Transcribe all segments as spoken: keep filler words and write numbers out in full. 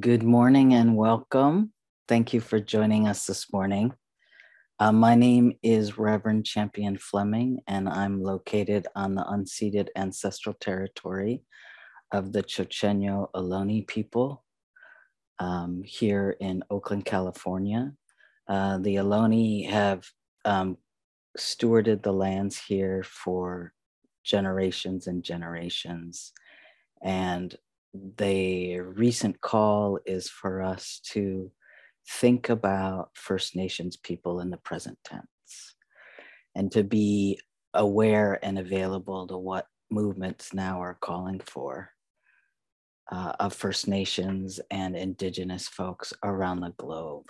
Good morning and welcome. Thank you for joining us this morning. Uh, my name is Reverend Champion Fleming, and I'm located on the unceded ancestral territory of the Chochenyo Ohlone people um, here in Oakland, California. Uh, the Ohlone have um, stewarded the lands here for generations and generations, and the recent call is for us to think about First Nations people in the present tense and to be aware and available to what movements now are calling for uh, of First Nations and Indigenous folks around the globe.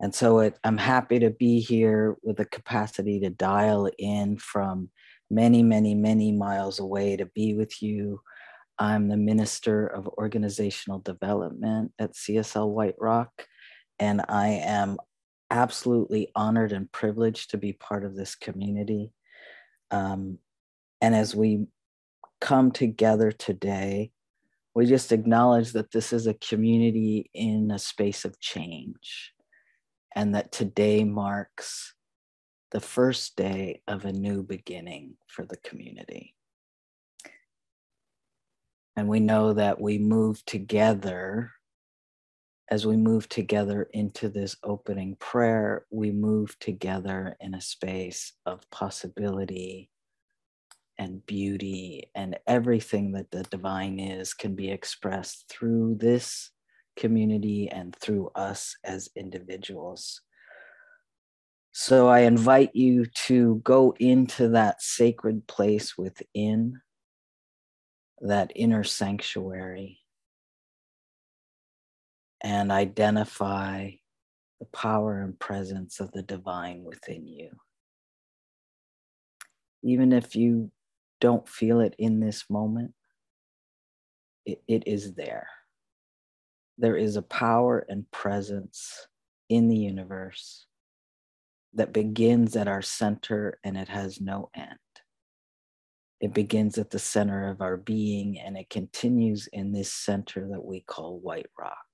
And so it, I'm happy to be here with the capacity to dial in from many, many, many miles away to be with you. I'm the Minister of Organizational Development at C S L White Rock, and I am absolutely honored and privileged to be part of this community. Um, and as we come together today, we just acknowledge that this is a community in a space of change, and that today marks the first day of a new beginning for the community. And we know that we move together, as we move together into this opening prayer, we move together in a space of possibility and beauty, and everything that the divine is can be expressed through this community and through us as individuals. So I invite you to go into that sacred place within, that inner sanctuary, and identify the power and presence of the divine within you. Even if you don't feel it in this moment, it, it is there. There is a power and presence in the universe that begins at our center, and it has no end. It begins at the center of our being, and it continues in this center that we call White Rock.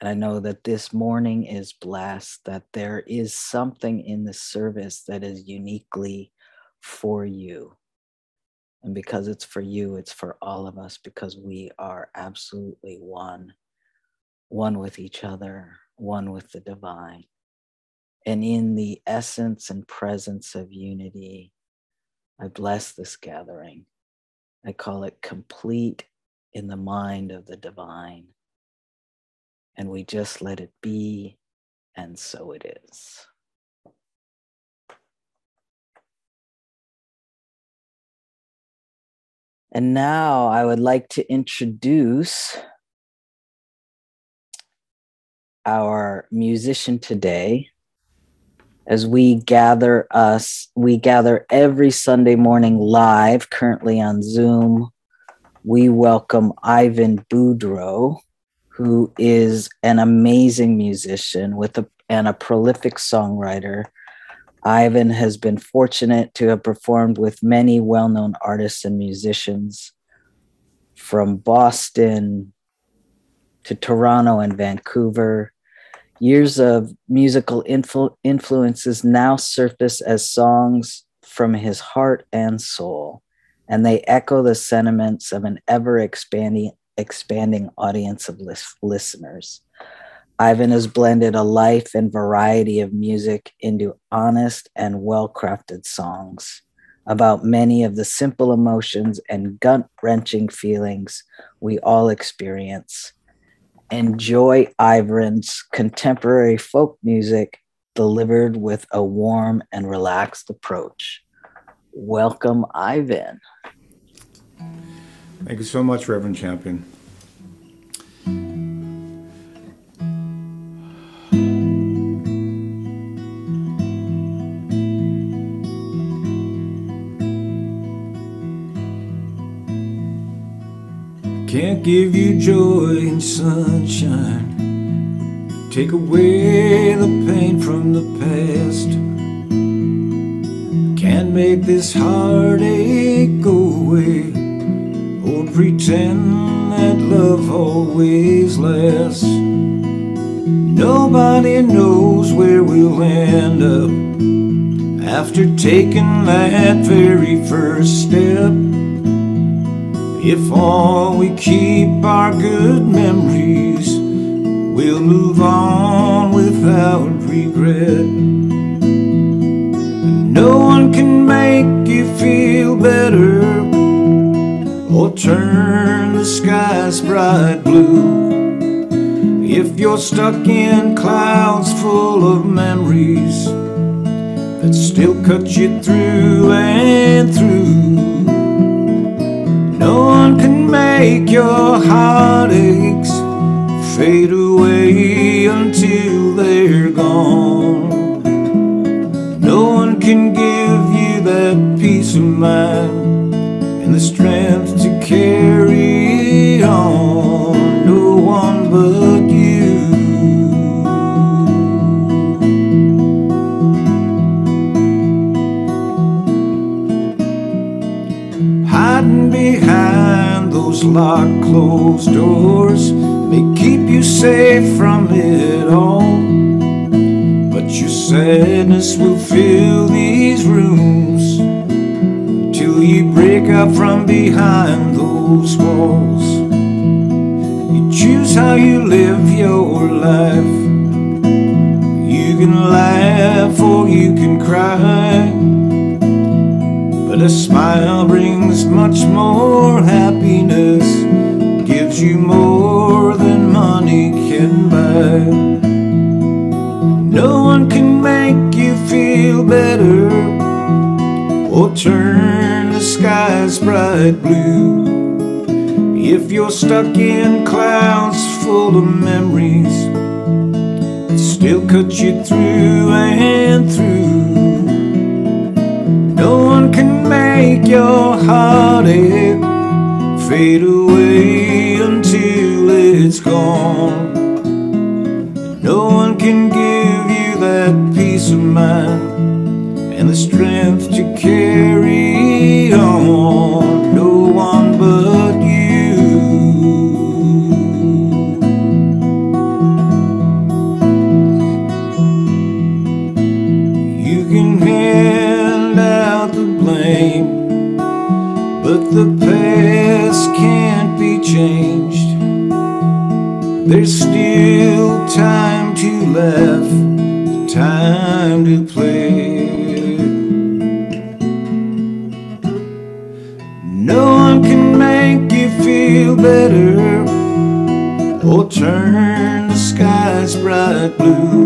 And I know that this morning is blessed, that there is something in the service that is uniquely for you. And because it's for you, it's for all of us, because we are absolutely one, one with each other, one with the divine. And in the essence and presence of unity, I bless this gathering. I call it complete in the mind of the divine. And we just let it be, and so it is. And now I would like to introduce our musician today. As we gather us, we gather every Sunday morning live, currently on Zoom. We welcome Ivan Boudreaux, who is an amazing musician with a, and a prolific songwriter. Ivan has been fortunate to have performed with many well-known artists and musicians from Boston to Toronto and Vancouver. Years of musical influ influences now surface as songs from his heart and soul, and they echo the sentiments of an ever-expanding expanding audience of lis listeners. Ivan has blended a life and variety of music into honest and well-crafted songs about many of the simple emotions and gut-wrenching feelings we all experience. Enjoy Ivan's contemporary folk music delivered with a warm and relaxed approach. Welcome, Ivan. Thank you so much, Reverend Champion. Can't give you joy and sunshine, take away the pain from the past. Can't make this heartache go away, or pretend that love always lasts. Nobody knows where we'll end up after taking that very first step. If all we keep are good memories, we'll move on without regret. No one can make you feel better or turn the skies bright blue. If you're stuck in clouds full of memories that still cut you through and through, no one can make your heartaches fade away until they're gone. No one can give you that peace of mind and the strength to carry on. No one but you. Hiding behind those locked closed doors may keep you safe from it all, but your sadness will fill these rooms till you break up from behind those walls. You choose how you live your life. You can laugh or you can cry, but a smile brings much more happiness, gives you more than money can buy. No one can make you feel better or turn the skies bright blue. If you're stuck in clouds full of memories that still cut you through and through, no one can make your heartache fade away until it's gone. No one can give you that peace of mind and the strength to carry on. No one but you. You can hand out the blame, but the past can't be changed. There's still time to laugh, time to play. No one can make you feel better or turn the skies bright blue.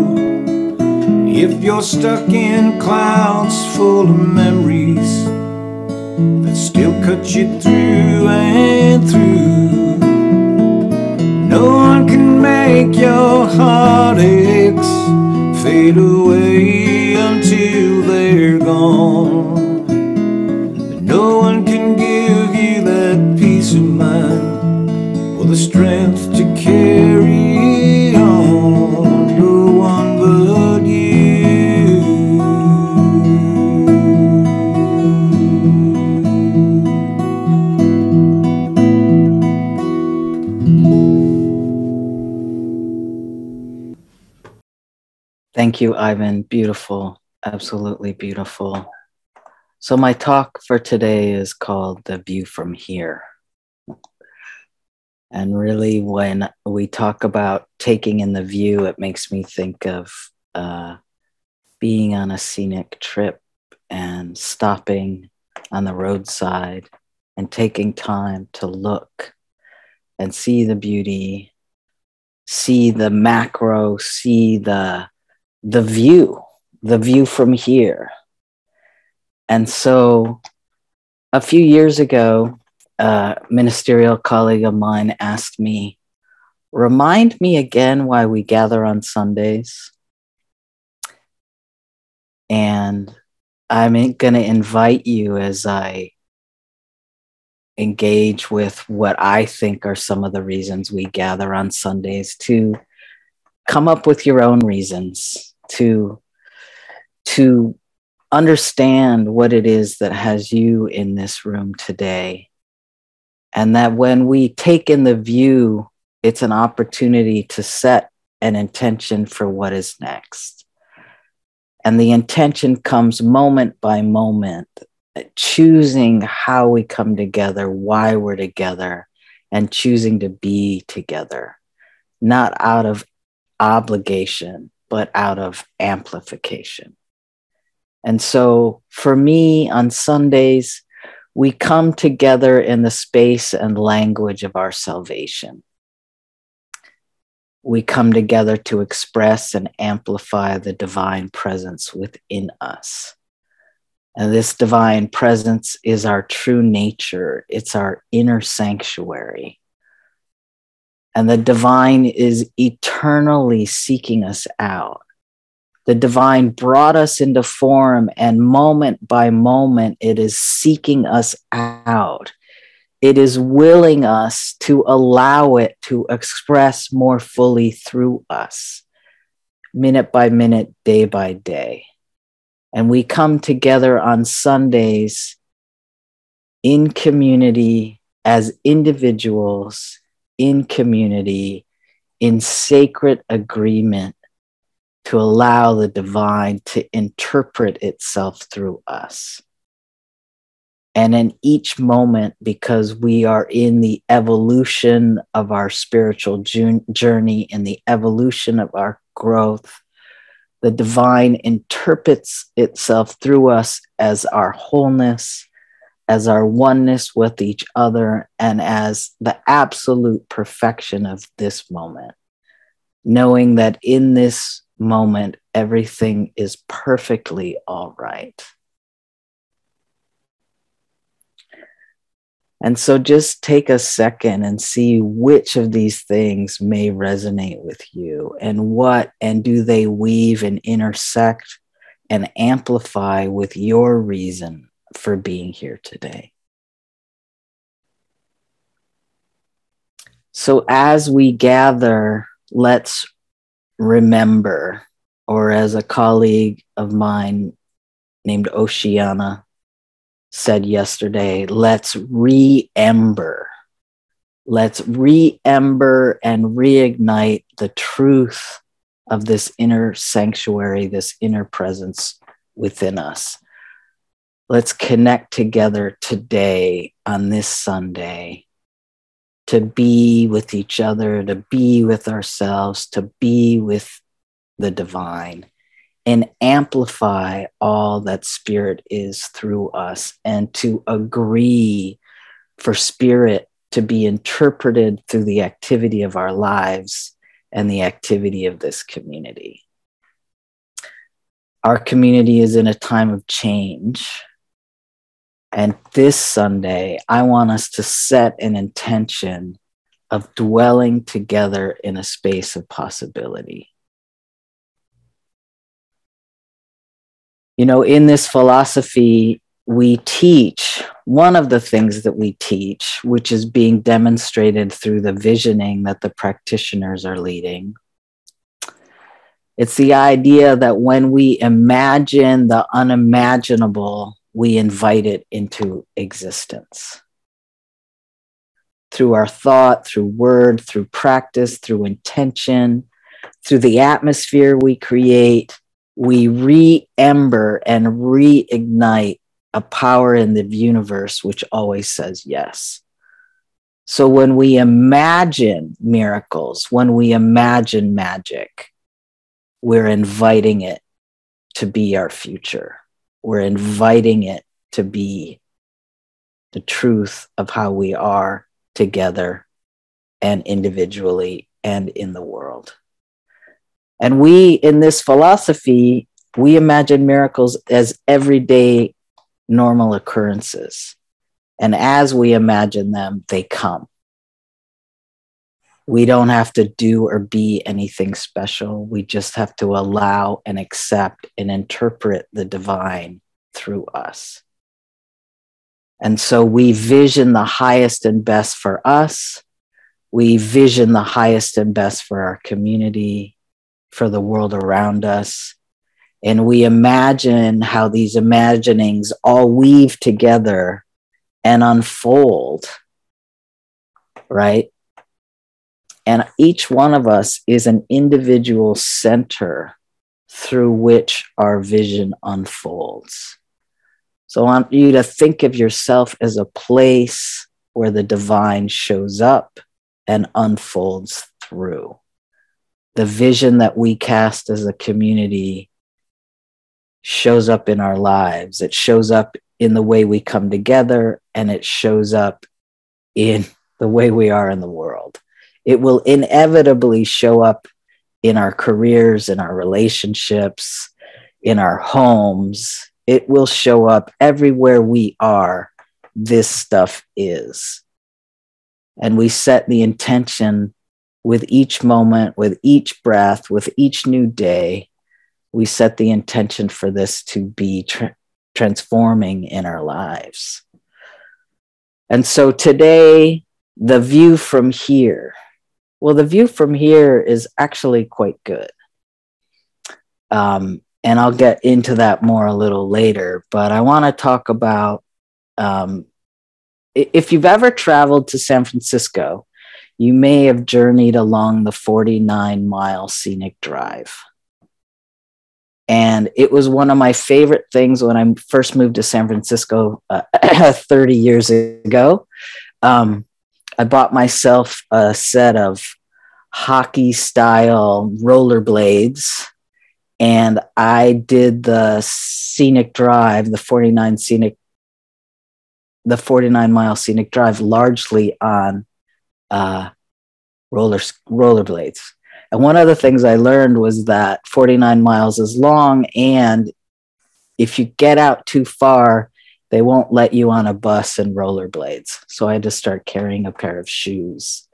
If you're stuck in clouds full of memories that still cut you through and through, no one can make your heartaches fade away until they're gone. No one can give you that peace of mind or the strength to carry on. No one but you. Thank you, Ivan. Beautiful. Absolutely beautiful. So my talk for today is called The View From Here. And really, when we talk about taking in the view, it makes me think of uh, being on a scenic trip and stopping on the roadside and taking time to look and see the beauty, see the macro, see the the view, the view from here. And so a few years ago, a ministerial colleague of mine asked me, remind me again why we gather on Sundays. And I'm going to invite you as I engage with what I think are some of the reasons we gather on Sundays to come up with your own reasons, to to understand what it is that has you in this room today. And that when we take in the view it's an opportunity to set an intention for what is next. And the intention comes moment by moment, choosing how we come together, why we're together, and choosing to be together, not out of obligation, but out of amplification. And so for me, on Sundays, we come together in the space and language of our salvation. We come together to express and amplify the divine presence within us. And this divine presence is our true nature. It's our inner sanctuary. And the divine is eternally seeking us out. The divine brought us into form, and moment by moment, it is seeking us out. It is willing us to allow it to express more fully through us, minute by minute, day by day. And we come together on Sundays in community, as individuals, in community, in sacred agreement, to allow the divine to interpret itself through us. And in each moment, because we are in the evolution of our spiritual journey, in the evolution of our growth, the divine interprets itself through us as our wholeness, as our oneness with each other, and as the absolute perfection of this moment, knowing that in this moment, everything is perfectly all right. And so just take a second and see which of these things may resonate with you, and what, and do they weave and intersect and amplify with your reason for being here today. So as we gather, let's remember, or as a colleague of mine named Oceana said yesterday, let's re-ember. Let's re-ember and reignite the truth of this inner sanctuary, this inner presence within us. Let's connect together today on this Sunday to be with each other, to be with ourselves, to be with the divine, and amplify all that spirit is through us, and to agree for spirit to be interpreted through the activity of our lives and the activity of this community. Our community is in a time of change. And this Sunday, I want us to set an intention of dwelling together in a space of possibility. You know, in this philosophy, we teach, one of the things that we teach, which is being demonstrated through the visioning that the practitioners are leading, it's the idea that when we imagine the unimaginable, we invite it into existence. Through our thought, through word, through practice, through intention, through the atmosphere we create, we re-ember and reignite a power in the universe which always says yes. So when we imagine miracles, when we imagine magic, we're inviting it to be our future. We're inviting it to be the truth of how we are together and individually and in the world. And we, in this philosophy, we imagine miracles as everyday normal occurrences. And as we imagine them, they come. We don't have to do or be anything special. We just have to allow and accept and interpret the divine through us. And so we vision the highest and best for us. We vision the highest and best for our community, for the world around us. And we imagine how these imaginings all weave together and unfold, right? And each one of us is an individual center through which our vision unfolds. So I want you to think of yourself as a place where the divine shows up and unfolds through. The vision that we cast as a community shows up in our lives. It shows up in the way we come together, and it shows up in the way we are in the world. It will inevitably show up in our careers, in our relationships, in our homes. It will show up everywhere we are. This stuff is. And we set the intention with each moment, with each breath, with each new day. We set the intention for this to be tra- transforming in our lives. And so today, the view from here. Well, the view from here is actually quite good. Um, and I'll get into that more a little later, but I want to talk about um, if you've ever traveled to San Francisco, you may have journeyed along the forty-nine mile scenic drive. And it was one of my favorite things when I first moved to San Francisco uh, thirty years ago. Um, I bought myself a set of hockey-style rollerblades, and I did the scenic drive, the forty-nine scenic, the forty-nine mile scenic drive, largely on uh, roller rollerblades. And one of the things I learned was that forty-nine miles is long, and if you get out too far, they won't let you on a bus and rollerblades. So I had to start carrying a pair of shoes.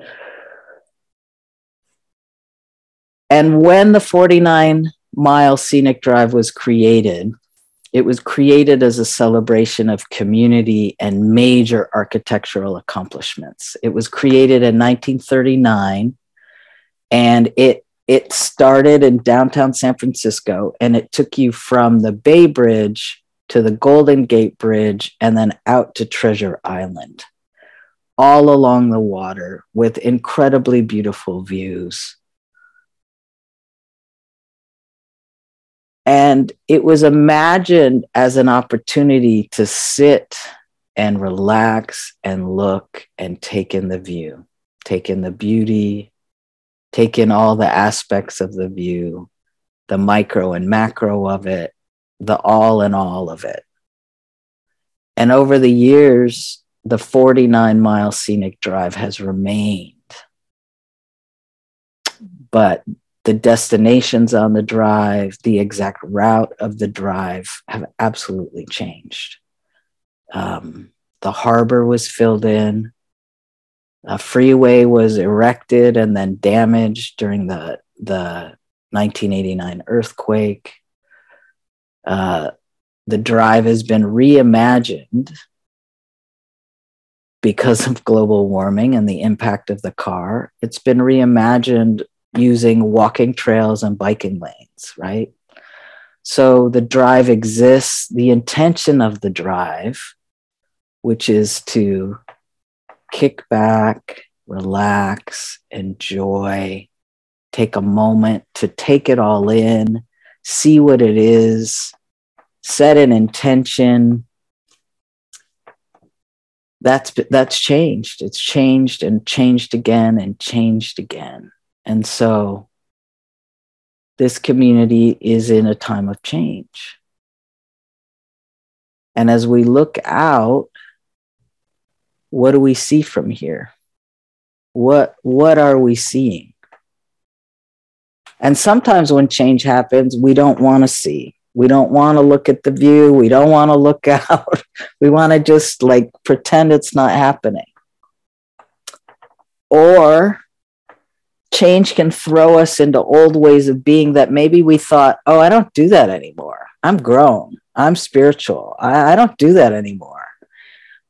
And when the forty-nine mile scenic drive was created, it was created as a celebration of community and major architectural accomplishments. It was created in nineteen thirty-nine. And it it started in downtown San Francisco, and it took you from the Bay Bridge to the Golden Gate Bridge and then out to Treasure Island, all along the water with incredibly beautiful views. And it was imagined as an opportunity to sit and relax and look and take in the view, take in the beauty, take in all the aspects of the view, the micro and macro of it, the all in all of it. And over the years, the forty-nine mile scenic drive has remained. But the destinations on the drive, the exact route of the drive, have absolutely changed. Um, the harbor was filled in. A freeway was erected and then damaged during the, the nineteen eighty-nine earthquake. Uh, the drive has been reimagined because of global warming and the impact of the car. It's been reimagined using walking trails and biking lanes, right? So the drive exists. The intention of the drive, which is to kick back, relax, enjoy, take a moment to take it all in, see what it is, set an intention. That's that's changed. It's changed and changed again and changed again. And so this community is in a time of change. And as we look out, what do we see from here? What, what are we seeing? And sometimes when change happens, we don't want to see. We don't want to look at the view. We don't want to look out. We want to just like pretend it's not happening. Or change can throw us into old ways of being that maybe we thought, oh, I don't do that anymore. I'm grown. I'm spiritual. I, I don't do that anymore.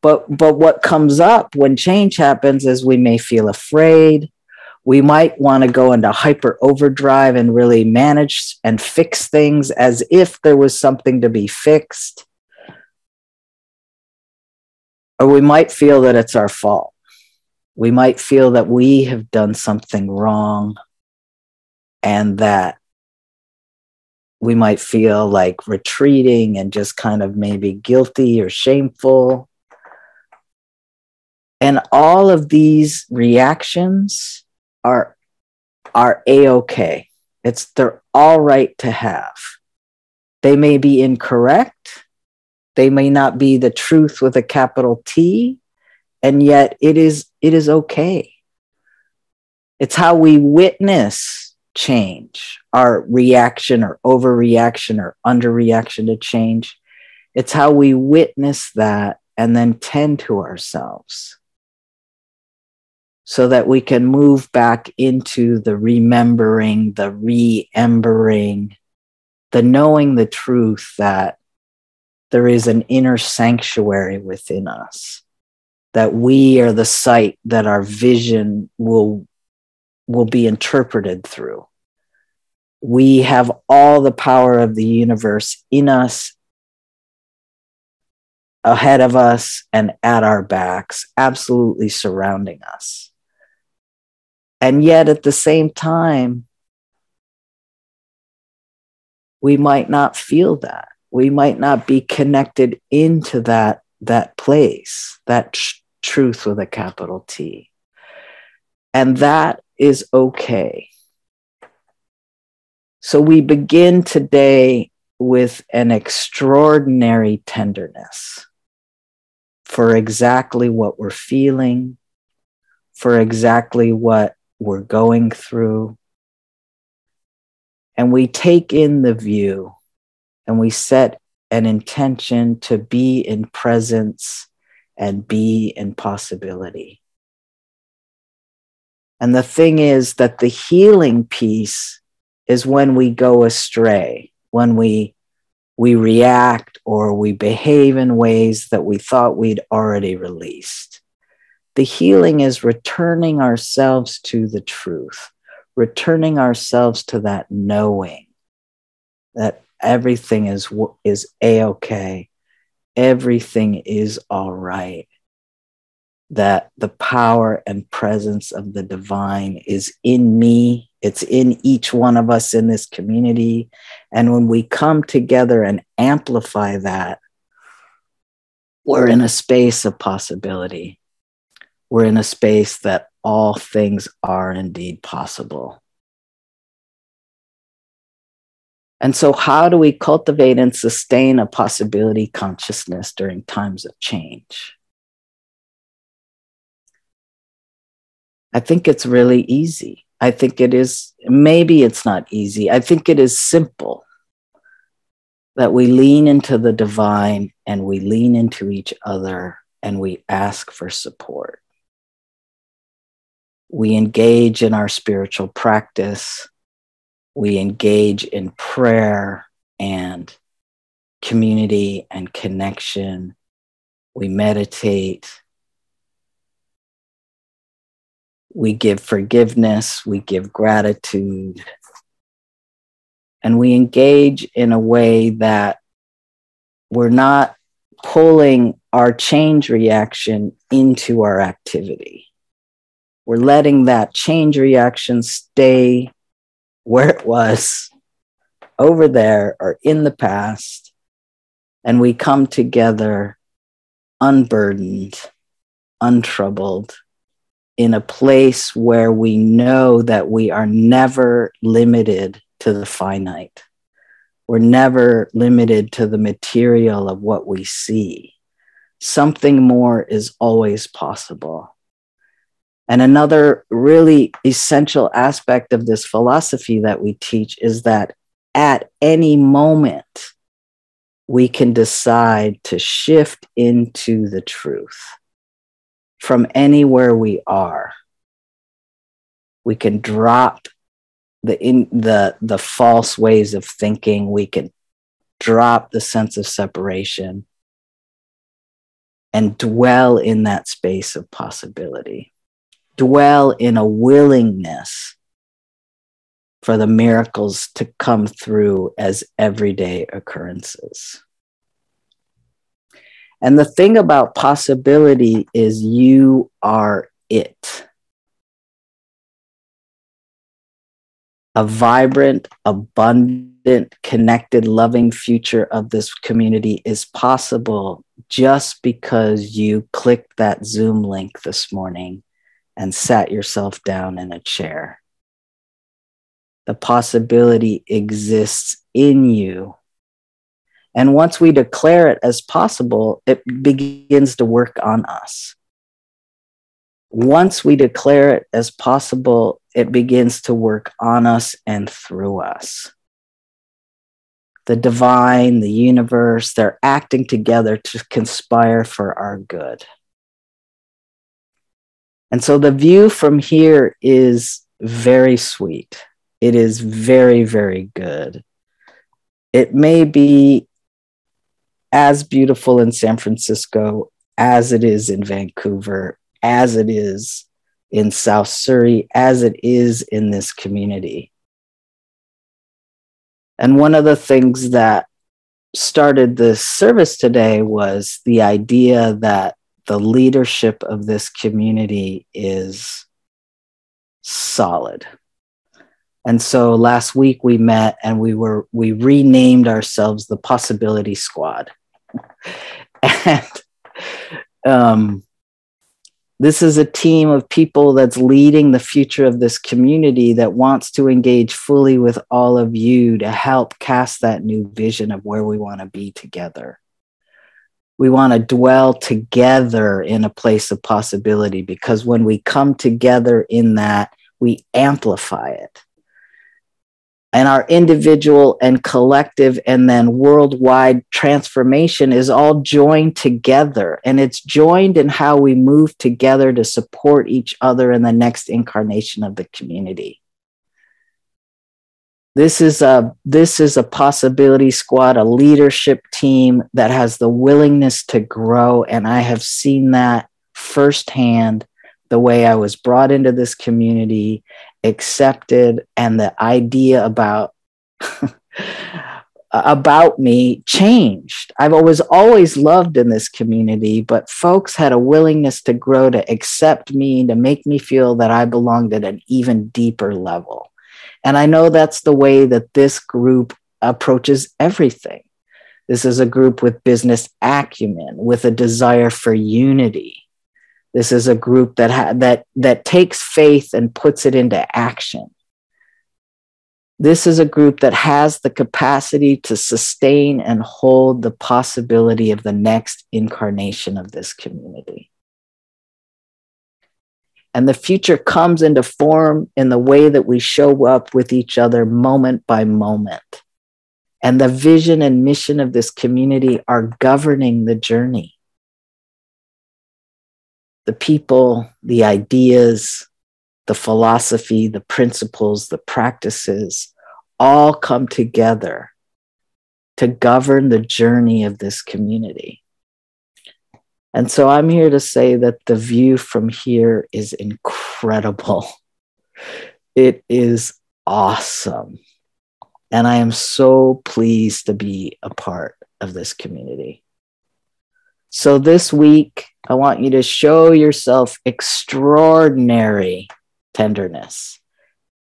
But but what comes up when change happens is we may feel afraid. We might want to go into hyper overdrive and really manage and fix things as if there was something to be fixed. Or we might feel that it's our fault. we might feel that we have done something wrong and that we might feel like retreating and just kind of maybe guilty or shameful. And all of these reactions are, are A-okay. It's, they're all right to have. They may be incorrect. They may not be the truth with a capital T, and yet it is, it is okay. It's how we witness change, our reaction or overreaction or underreaction to change. It's how we witness that and then tend to ourselves so that we can move back into the remembering, the re-embering, the knowing the truth that there is an inner sanctuary within us, that we are the site that our vision will, will be interpreted through. We have all the power of the universe in us, ahead of us, and at our backs, absolutely surrounding us. And yet at the same time, we might not feel that. We might not be connected into that, that place, that tr- truth with a capital T. And that is okay. So we begin today with an extraordinary tenderness for exactly what we're feeling, for exactly what we're going through. And we take in the view and we set an intention to be in presence and be in possibility. And the thing is that the healing piece is when we go astray, when we, we react or we behave in ways that we thought we'd already released. The healing is returning ourselves to the truth, returning ourselves to that knowing, that everything is is a-okay. Everything is all right. That the power and presence of the divine is in me. It's in each one of us in this community. And when we come together and amplify that, we're in a space of possibility. We're in a space that all things are indeed possible. And so how do we cultivate and sustain a possibility consciousness during times of change? I think it's really easy. I think it is, maybe it's not easy. I think it is simple that we lean into the divine and we lean into each other and we ask for support. We engage in our spiritual practice. We engage in prayer and community and connection. We meditate. We give forgiveness. We give gratitude. And we engage in a way that we're not pulling our change reaction into our activity. We're letting that change reaction stay where it was, over there or in the past, and we come together unburdened, untroubled, in a place where we know that we are never limited to the finite. We're never limited to the material of what we see. Something more is always possible. And another really essential aspect of this philosophy that we teach is that at any moment, we can decide to shift into the truth from anywhere we are. We can drop the, in, the, the false ways of thinking. We can drop the sense of separation and dwell in that space of possibility. Dwell in a willingness for the miracles to come through as everyday occurrences. And the thing about possibility is you are it. A vibrant, abundant, connected, loving future of this community is possible just because you clicked that Zoom link this morning and sat yourself down in a chair. The possibility exists in you. And once we declare it as possible, it begins to work on us. Once we declare it as possible, it begins to work on us and through us. The divine, the universe, they're acting together to conspire for our good. And so the view from here is very sweet. It is very, very good. It may be as beautiful in San Francisco as it is in Vancouver, as it is in South Surrey, as it is in this community. And one of the things that started this service today was the idea that the leadership of this community is solid. And so last week we met and we were we renamed ourselves the Possibility Squad. and um, this is a team of people that's leading the future of this community that wants to engage fully with all of you to help cast that new vision of where we want to be together. We want to dwell together in a place of possibility, because when we come together in that, we amplify it. And our individual and collective and then worldwide transformation is all joined together. And it's joined in how we move together to support each other in the next incarnation of the community. This is a, this is a Possibility Squad, a leadership team that has the willingness to grow. And I have seen that firsthand, the way I was brought into this community, accepted, and the idea about about me changed. I've always always loved in this community, but folks had a willingness to grow, to accept me, to make me feel that I belonged at an even deeper level. And I know that's the way that this group approaches everything. This is a group with business acumen, with a desire for unity. This is a group that ha- that that takes faith and puts it into action. This is a group that has the capacity to sustain and hold the possibility of the next incarnation of this community. And the future comes into form in the way that we show up with each other moment by moment. And the vision and mission of this community are governing the journey. The people, the ideas, the philosophy, the principles, the practices all come together to govern the journey of this community. And so I'm here to say that the view from here is incredible. It is awesome. And I am so pleased to be a part of this community. So this week, I want you to show yourself extraordinary tenderness,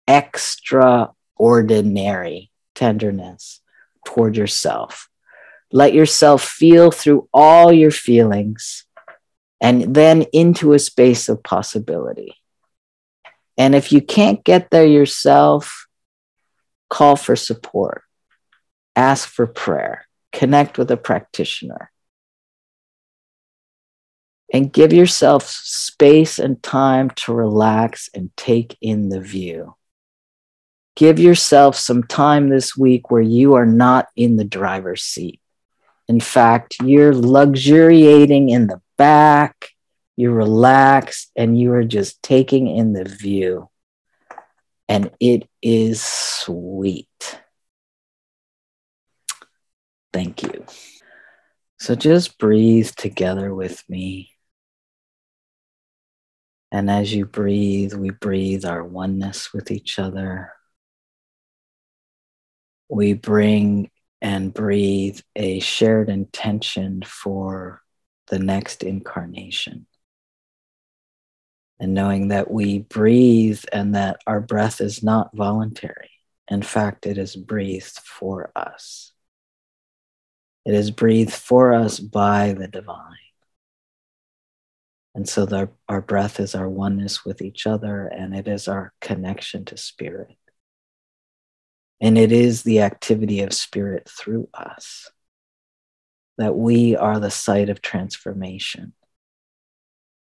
extraordinary tenderness toward yourself. Let yourself feel through all your feelings and then into a space of possibility. And if you can't get there yourself, call for support, ask for prayer, connect with a practitioner. And give yourself space and time to relax and take in the view. Give yourself some time this week where you are not in the driver's seat. In fact, you're luxuriating in the back, you're relaxed, and you are just taking in the view. And it is sweet. Thank you. So just breathe together with me. And as you breathe, we breathe our oneness with each other. We bring and breathe a shared intention for the next incarnation. and knowing that we breathe and that our breath is not voluntary. In fact, it is breathed for us. It is breathed for us by the divine. And so the, our breath is our oneness with each other, and it is our connection to spirit. And it is the activity of spirit through us, that we are the site of transformation.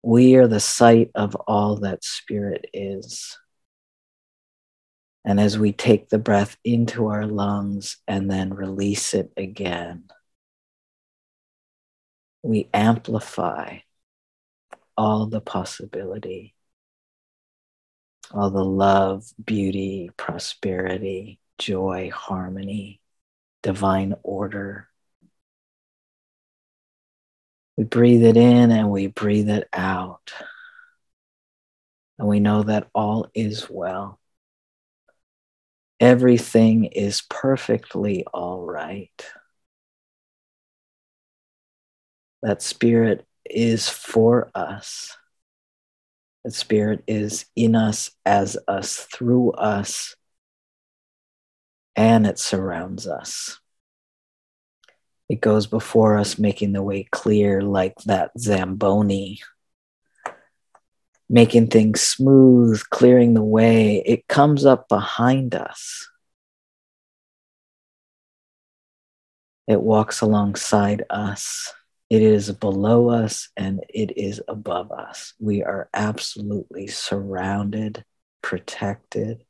We are the site of all that spirit is. And as we take the breath into our lungs and then release it again, we amplify all the possibility, all the love, beauty, prosperity, joy, harmony, divine order. We breathe it in and we breathe it out. And we know that all is well. Everything is perfectly all right. That spirit is for us. That spirit is in us, as us, through us, and it surrounds us. It goes before us, making the way clear like that Zamboni, making things smooth, clearing the way. It comes up behind us. It walks alongside us. It is below us and it is above us. We are absolutely surrounded, protected,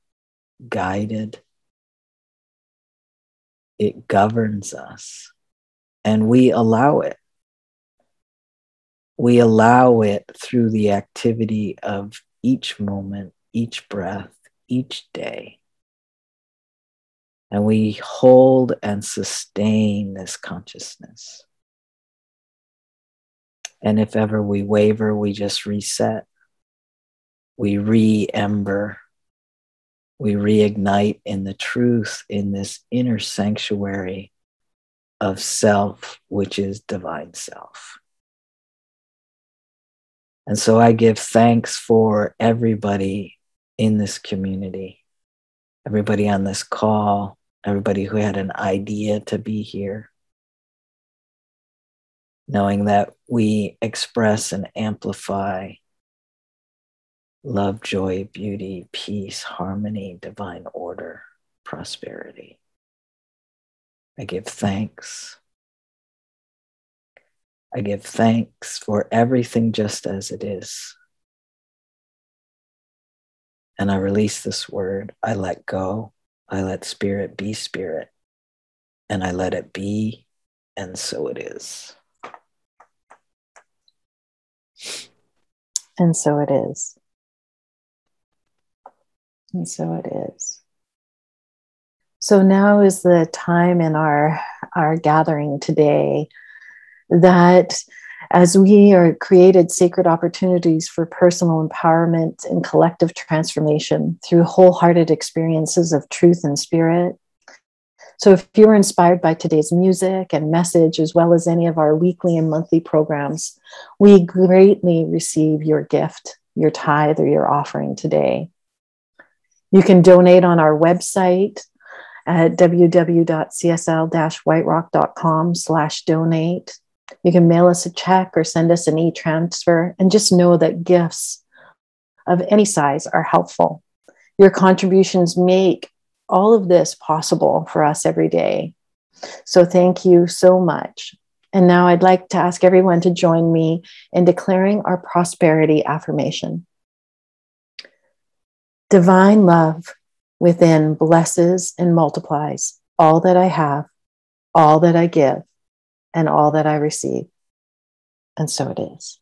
guided. It governs us. And we allow it. We allow it through the activity of each moment, each breath, each day. And we hold and sustain this consciousness. And if ever we waver, we just reset. We re-ember. We reignite in the truth, in this inner sanctuary of self, which is divine self. And so I give thanks for everybody in this community, everybody on this call, everybody who had an idea to be here, knowing that we express and amplify love, joy, beauty, peace, harmony, divine order, prosperity. I give thanks. I give thanks for everything just as it is. And I release this word. I let go. I let spirit be spirit. And I let it be. And so it is. And so it is. And so it is. So now is the time in our, our gathering today that as we are created sacred opportunities for personal empowerment and collective transformation through wholehearted experiences of truth and spirit. So if you were inspired by today's music and message, as well as any of our weekly and monthly programs, we greatly receive your gift, your tithe, or your offering today. You can donate on our website at w w w dot c s l white rock dot com slash donate. You can mail us a check or send us an e-transfer, and just know that gifts of any size are helpful. Your contributions make all of this possible for us every day. So thank you so much. And now I'd like to ask everyone to join me in declaring our prosperity affirmation. Divine love within blesses and multiplies all that I have, all that I give, and all that I receive. And so it is.